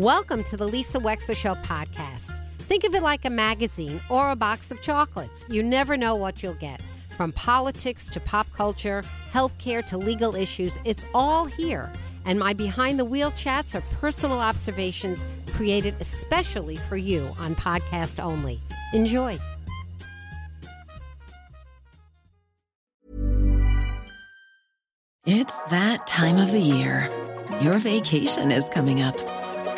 Welcome to the Lisa Wexler Show podcast. Think of it like a magazine or a box of chocolates. You never know what you'll get. From politics to pop culture, healthcare to legal issues, it's all here. And my Behind the Wheel chats are personal observations created especially for you on podcast only. Enjoy. It's that time of the year. Your vacation is coming up.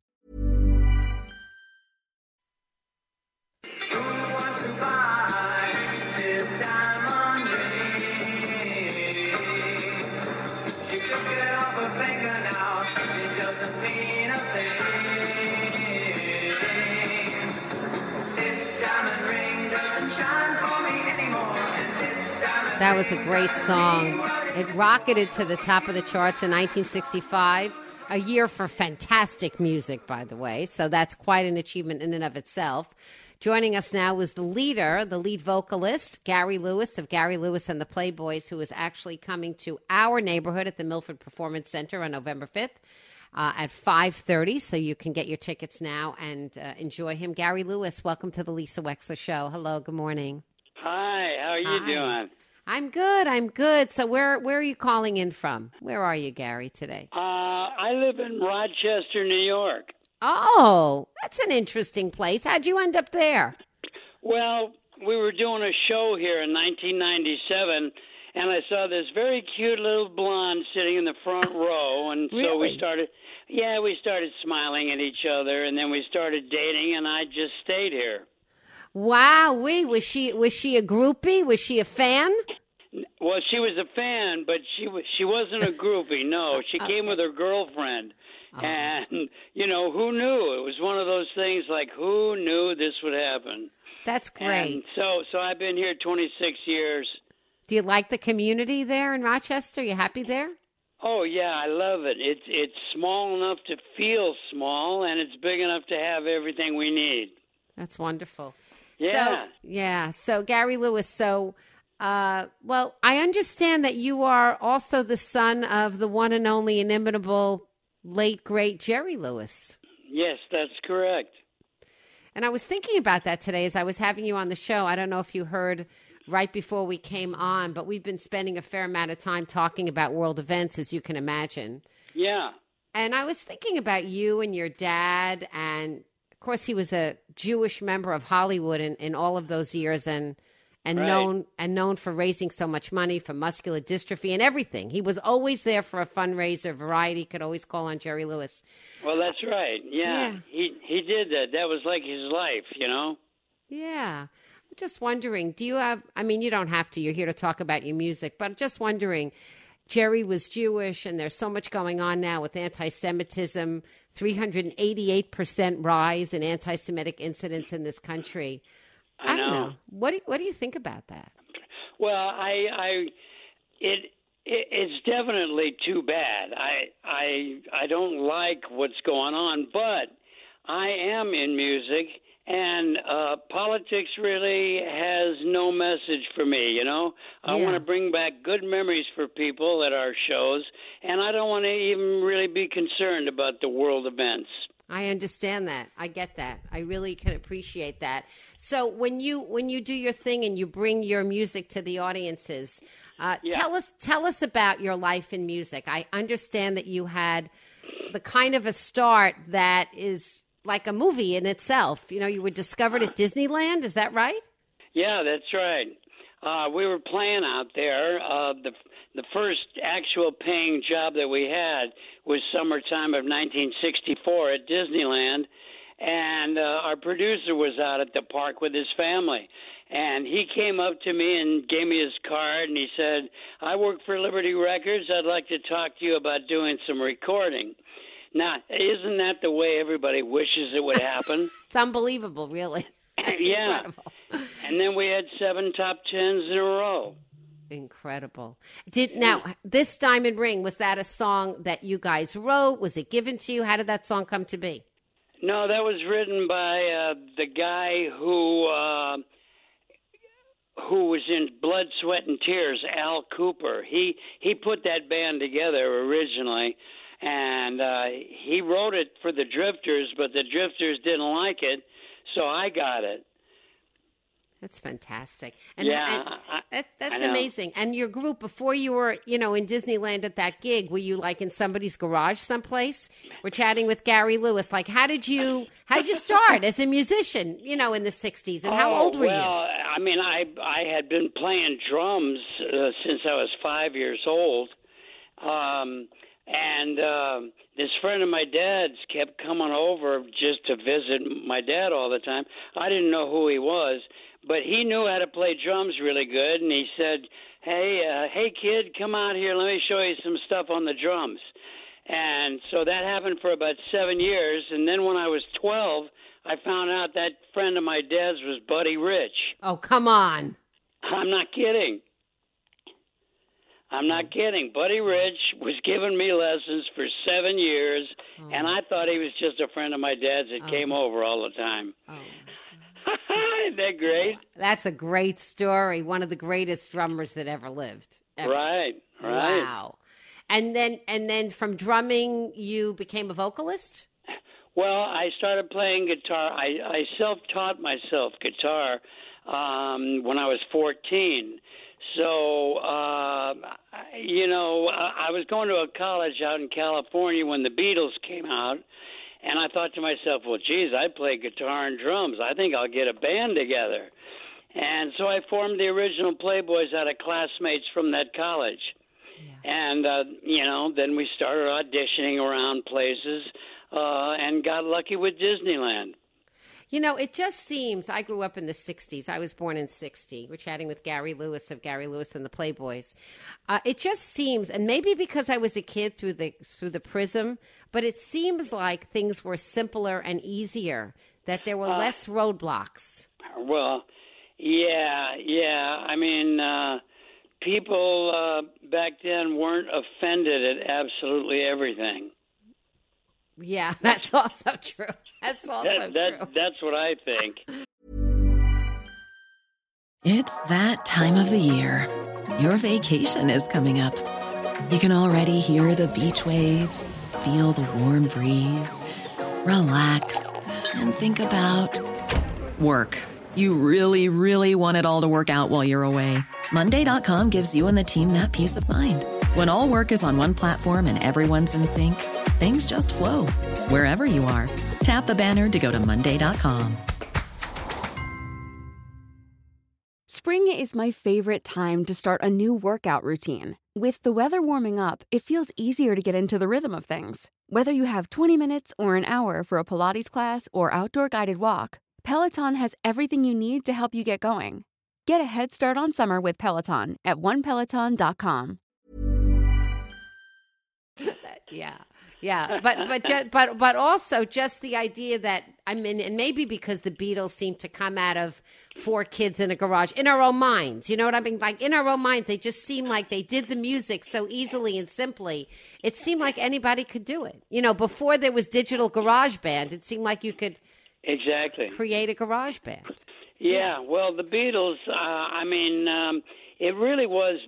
That was a great song. It rocketed to the top of the charts in 1965, a year for fantastic music, by the way. So that's quite an achievement in and of itself. Joining us now is the lead vocalist, Gary Lewis of Gary Lewis and the Playboys, who is actually coming to our neighborhood at the Milford Performance Center on November 5th at 5:30. So you can get your tickets now and enjoy him. Gary Lewis, welcome to the Lisa Wexler Show. Hello, good morning. Hi, how are you doing? I'm good. So where are you calling in from? Where are you, Gary, today? I live in Rochester, New York. Oh, that's an interesting place. How'd you end up there? Well, we were doing a show here in 1997, and I saw this very cute little blonde sitting in the front row, and so really? we started smiling at each other, and then we started dating, and I just stayed here. Wow, was she a groupie? Was she a fan? Well, she was a fan, but she wasn't a groupie. No, she came with her girlfriend, and who knew? It was one of those things like who knew this would happen. That's great. And so I've been here 26 years. Do you like the community there in Rochester? You happy there? Oh yeah, I love it. It's small enough to feel small, and it's big enough to have everything we need. That's wonderful. Yeah. So Gary Lewis, well, I understand that you are also the son of the one and only inimitable late, great Jerry Lewis. Yes, that's correct. And I was thinking about that today as I was having you on the show. I don't know if you heard right before we came on, but we've been spending a fair amount of time talking about world events, as you can imagine. Yeah. And I was thinking about you and your dad, and of course, he was a Jewish member of Hollywood in all of those years, and right. known for raising so much money for muscular dystrophy and everything. He was always there for a fundraiser. Variety could always call on Jerry Lewis. Well, that's right. Yeah. He did that. That was like his life, Yeah. I'm just wondering, do you have, I mean, you don't have to, you're here to talk about your music, but I'm just wondering, Jerry was Jewish, and there's so much going on now with anti-Semitism, 388% rise in anti-Semitic incidents in this country. I don't know. What do you think about that? Well, it's definitely too bad. I don't like what's going on, but I am in music, and politics really has no message for me, I want to bring back good memories for people at our shows, and I don't want to even really be concerned about the world events. I understand that. I get that. I really can appreciate that. So when you do your thing and you bring your music to the audiences, tell us about your life in music. I understand that you had the kind of a start that is like a movie in itself. You were discovered at Disneyland. Is that right? Yeah, that's right. We were playing out there. The first actual paying job that we had was summertime of 1964 at Disneyland. and our producer was out at the park with his family. And he came up to me and gave me his card, and he said, I work for Liberty Records. I'd like to talk to you about doing some recording. Now, isn't that the way everybody wishes it would happen? It's unbelievable, really. That's yeah. Incredible. And then we had 7 top tens in a row. Incredible. Now, This Diamond Ring, was that a song that you guys wrote? Was it given to you? How did that song come to be? No, that was written by the guy who was in Blood, Sweat, and Tears, Al Cooper. He put that band together originally, and he wrote it for the Drifters, but the Drifters didn't like it, so I got it. That's fantastic. And, that's amazing. And your group, before you were, in Disneyland at that gig, were you like in somebody's garage someplace? We're chatting with Gary Lewis. Like, how did you start as a musician, in the 60s? And how old were you? Well, I mean, I had been playing drums since I was 5 years old. This friend of my dad's kept coming over just to visit my dad all the time. I didn't know who he was. But he knew how to play drums really good, and he said, hey, kid, come out here. Let me show you some stuff on the drums. And so that happened for about 7 years, and then when I was 12, I found out that friend of my dad's was Buddy Rich. Oh, come on. I'm not kidding. Buddy Rich was giving me lessons for 7 years, and I thought he was just a friend of my dad's that came over all the time. Oh. Isn't that great? That's a great story. One of the greatest drummers that ever lived. Ever. Right. Wow. And then from drumming, you became a vocalist? Well, I started playing guitar. I self-taught myself guitar when I was 14. So, I was going to a college out in California when the Beatles came out. And I thought to myself, well, geez, I play guitar and drums. I think I'll get a band together. And so I formed the original Playboys out of classmates from that college. Yeah. And, then we started auditioning around places and got lucky with Disneyland. It just seems I grew up in the 60s. I was born in 60. We're chatting with Gary Lewis of Gary Lewis and the Playboys. It just seems, and maybe because I was a kid through the prism, but it seems like things were simpler and easier, that there were less roadblocks. Well, yeah. I mean, people back then weren't offended at absolutely everything. Yeah, that's also true. That's true. That's what I think. It's that time of the year. Your vacation is coming up. You can already hear the beach waves, feel the warm breeze, relax, and think about work. You really, really want it all to work out while you're away. Monday.com gives you and the team that peace of mind. When all work is on one platform and everyone's in sync, things just flow wherever you are. Tap the banner to go to Monday.com. Spring is my favorite time to start a new workout routine. With the weather warming up, it feels easier to get into the rhythm of things. Whether you have 20 minutes or an hour for a Pilates class or outdoor guided walk, Peloton has everything you need to help you get going. Get a head start on summer with Peloton at onepeloton.com. Yeah. Yeah, but also just the idea that, I mean, and maybe because the Beatles seemed to come out of 4 kids in a garage in our own minds, you know what I mean? Like in our own minds, they just seemed like they did the music so easily and simply. It seemed like anybody could do it. Before there was digital garage band, it seemed like you could create a garage band. Yeah. Well, the Beatles, it really was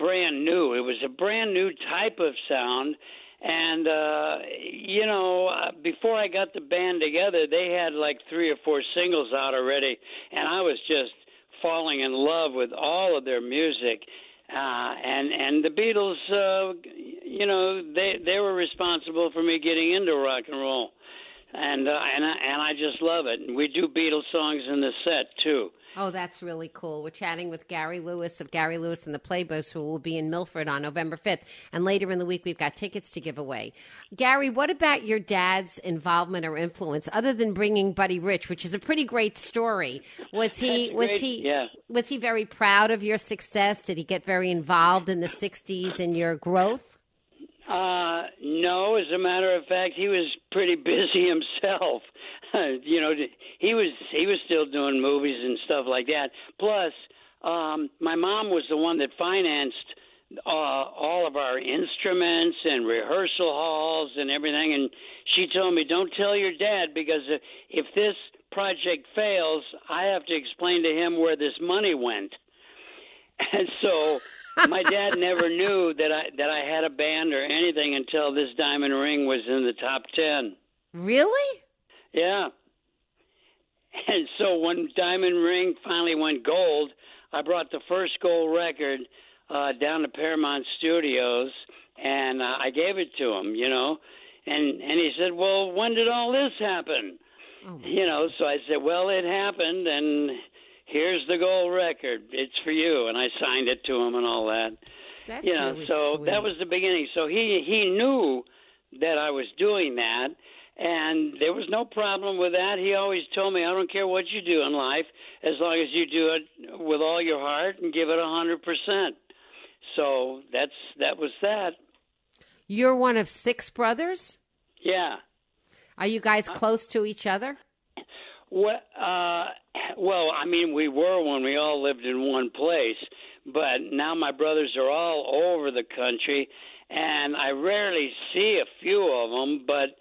brand new. It was a brand new type of sound. And, before I got the band together, they had like 3 or 4 singles out already, and I was just falling in love with all of their music. And the Beatles, they were responsible for me getting into rock and roll. And I just love it. And we do Beatles songs in the set, too. Oh, that's really cool. We're chatting with Gary Lewis of Gary Lewis and the Playboys, who will be in Milford on November 5th. And later in the week, we've got tickets to give away. Gary, what about your dad's involvement or influence, other than bringing Buddy Rich, which is a pretty great story? Was he very proud of your success? Did he get very involved in the 60s in your growth? No, as a matter of fact, he was pretty busy himself. You know, he was still doing movies and stuff like that. Plus, my mom was the one that financed all of our instruments and rehearsal halls and everything. And she told me, don't tell your dad, because if this project fails, I have to explain to him where this money went. And so my dad never knew that I had a band or anything until This Diamond Ring was in the top 10. Really? Yeah. And so when Diamond Ring finally went gold, I brought the first gold record down to Paramount Studios, and I gave it to him, you know. And he said, well, when did all this happen? Oh. You know, so I said, well, it happened, and here's the gold record. It's for you. And I signed it to him and all that. That's really so sweet. That was the beginning. So he knew that I was doing that, and there was no problem with that. He always told me, I don't care what you do in life, as long as you do it with all your heart and give it 100%. So that was that. You're one of 6 brothers? Yeah. Are you guys close to each other? Well, I mean, we were when we all lived in one place, but now my brothers are all over the country, and I rarely see a few of them, but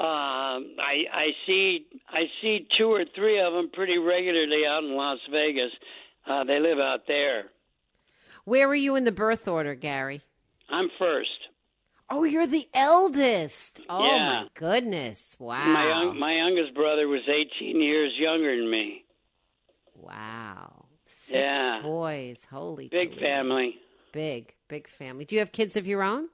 I see 2 or 3 of them pretty regularly out in Las Vegas. They live out there. Where were you in the birth order, Gary? I'm first. Oh, you're the eldest. Oh, yeah. My goodness. Wow. My youngest brother was 18 years younger than me. Wow. 6 boys. Holy cow. Big family. Big family. Do you have kids of your own?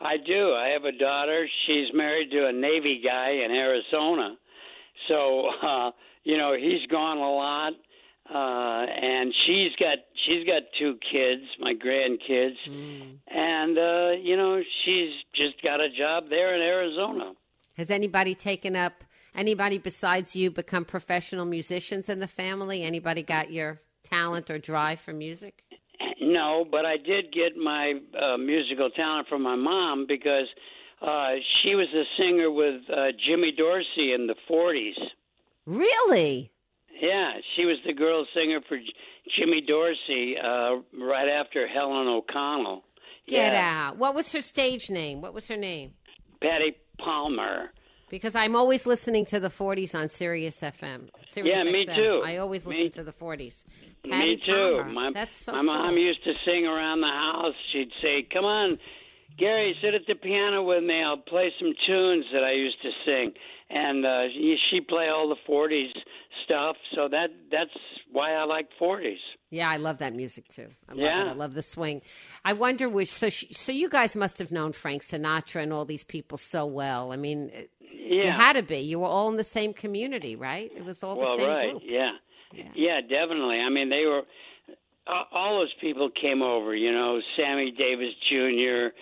I do. I have a daughter. She's married to a Navy guy in Arizona. So, he's gone a lot. And she's got 2 kids, my grandkids, and she's just got a job there in Arizona. Has anybody besides you become professional musicians in the family? Anybody got your talent or drive for music? No, but I did get my musical talent from my mom, because she was a singer with Jimmy Dorsey in the 40s. Really? Yeah, she was the girl singer for Jimmy Dorsey right after Helen O'Connell. Get out. What was her stage name? What was her name? Patty Palmer. Because I'm always listening to the 40s on Sirius FM. Sirius XM. Me too. I always listen to the 40s. Patty me too. Palmer. My mom used to sing around the house. She'd say, come on, Gary, sit at the piano with me. I'll play some tunes that I used to sing. And she play all the 40s stuff, so that's why I like 40s. Yeah, I love that music too. I love it. I love the swing. I wonder so you guys must have known Frank Sinatra and all these people so well. I mean, you had to be. You were all in the same community, right? It was all the same group. Yeah, definitely. I mean, they were all those people came over. You know, Sammy Davis Jr.,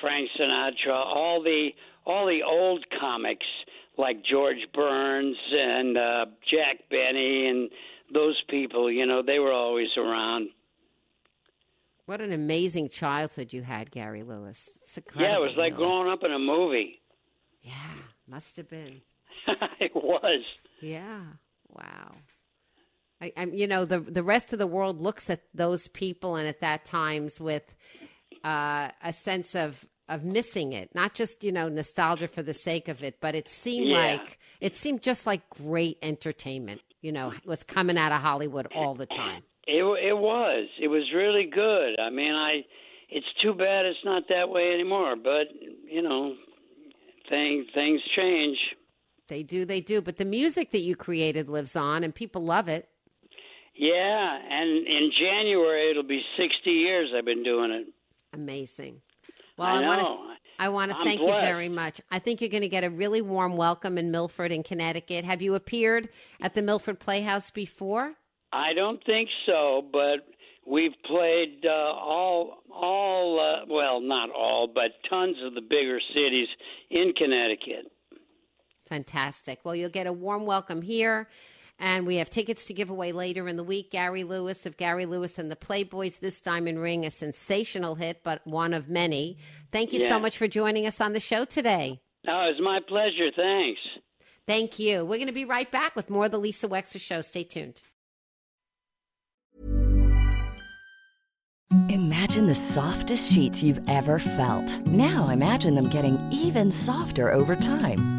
Frank Sinatra, all the old comics like George Burns and Jack Benny and those people, they were always around. What an amazing childhood you had, Gary Lewis. It was like growing up in a movie. Yeah, must have been. It was. Yeah, wow. The rest of the world looks at those people and at that times with a sense of missing it, not just, nostalgia for the sake of it, but it seemed just like great entertainment, was coming out of Hollywood all the time. It was really good. I mean, it's too bad it's not that way anymore, but things change. They do. But the music that you created lives on and people love it. Yeah. And in January, it'll be 60 years I've been doing it. Amazing. Well, I know. I want to thank you very much. I think you're going to get a really warm welcome in Milford in Connecticut. Have you appeared at the Milford Playhouse before? I don't think so, but we've played well, not all, but tons of the bigger cities in Connecticut. Fantastic. Well, you'll get a warm welcome here. And we have tickets to give away later in the week. Gary Lewis of Gary Lewis and the Playboys, This Diamond Ring, a sensational hit, but one of many. Thank you so much for joining us on the show today. Oh, it's my pleasure. Thanks. Thank you. We're going to be right back with more of the Lisa Wexler Show. Stay tuned. Imagine the softest sheets you've ever felt. Now imagine them getting even softer over time.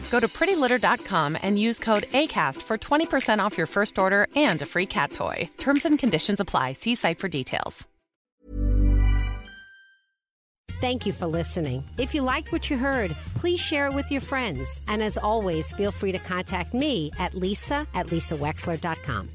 Go to prettylitter.com and use code ACAST for 20% off your first order and a free cat toy. Terms and conditions apply. See site for details. Thank you for listening. If you liked what you heard, please share it with your friends. And as always, feel free to contact me at lisa@lisawexler.com.